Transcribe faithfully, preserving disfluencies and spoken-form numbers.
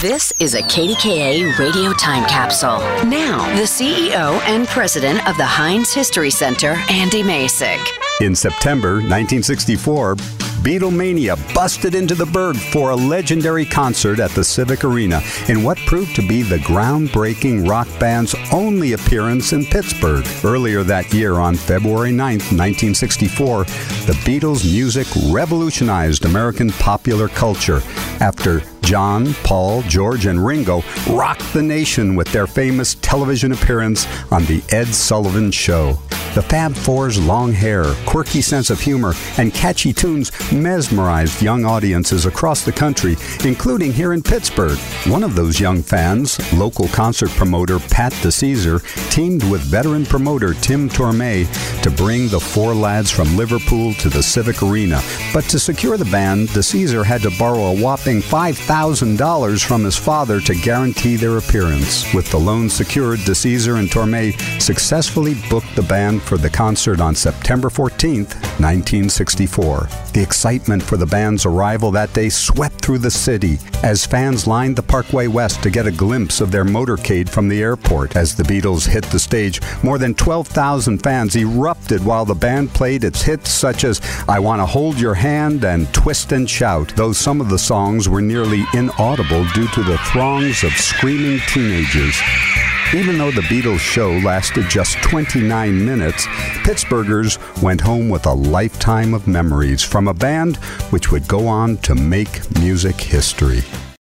This is a K D K A radio time capsule. Now, the C E O and president of the Heinz History Center, Andy Masick. In September nineteen sixty-four, Beatlemania busted into the Berg for a legendary concert at the Civic Arena in what proved to be the groundbreaking rock band's only appearance in Pittsburgh. Earlier that year, on February ninth, nineteen sixty-four, the Beatles' music revolutionized American popular culture after John, Paul, George, and Ringo rocked the nation with their famous television appearance on the Ed Sullivan Show. The Fab Four's long hair, quirky sense of humor, and catchy tunes mesmerized young audiences across the country, including here in Pittsburgh. One of those young fans, local concert promoter Pat DiCesare, teamed with veteran promoter Tim Tormey to bring the four lads from Liverpool to the Civic Arena. But to secure the band, DiCesare had to borrow a whopping five thousand dollars from his father to guarantee their appearance. With the loan secured, DiCesare and Tormey successfully booked the band for the concert on September fourteenth, nineteen sixty-four. The excitement for the band's arrival that day swept through the city as fans lined the Parkway West to get a glimpse of their motorcade from the airport. As the Beatles hit the stage, more than twelve thousand fans erupted while the band played its hits such as I Wanna Hold Your Hand and Twist and Shout, though some of the songs were nearly inaudible due to the throngs of screaming teenagers. Even though the Beatles show lasted just twenty-nine minutes, Pittsburghers went home with a lifetime of memories from a band which would go on to make music history.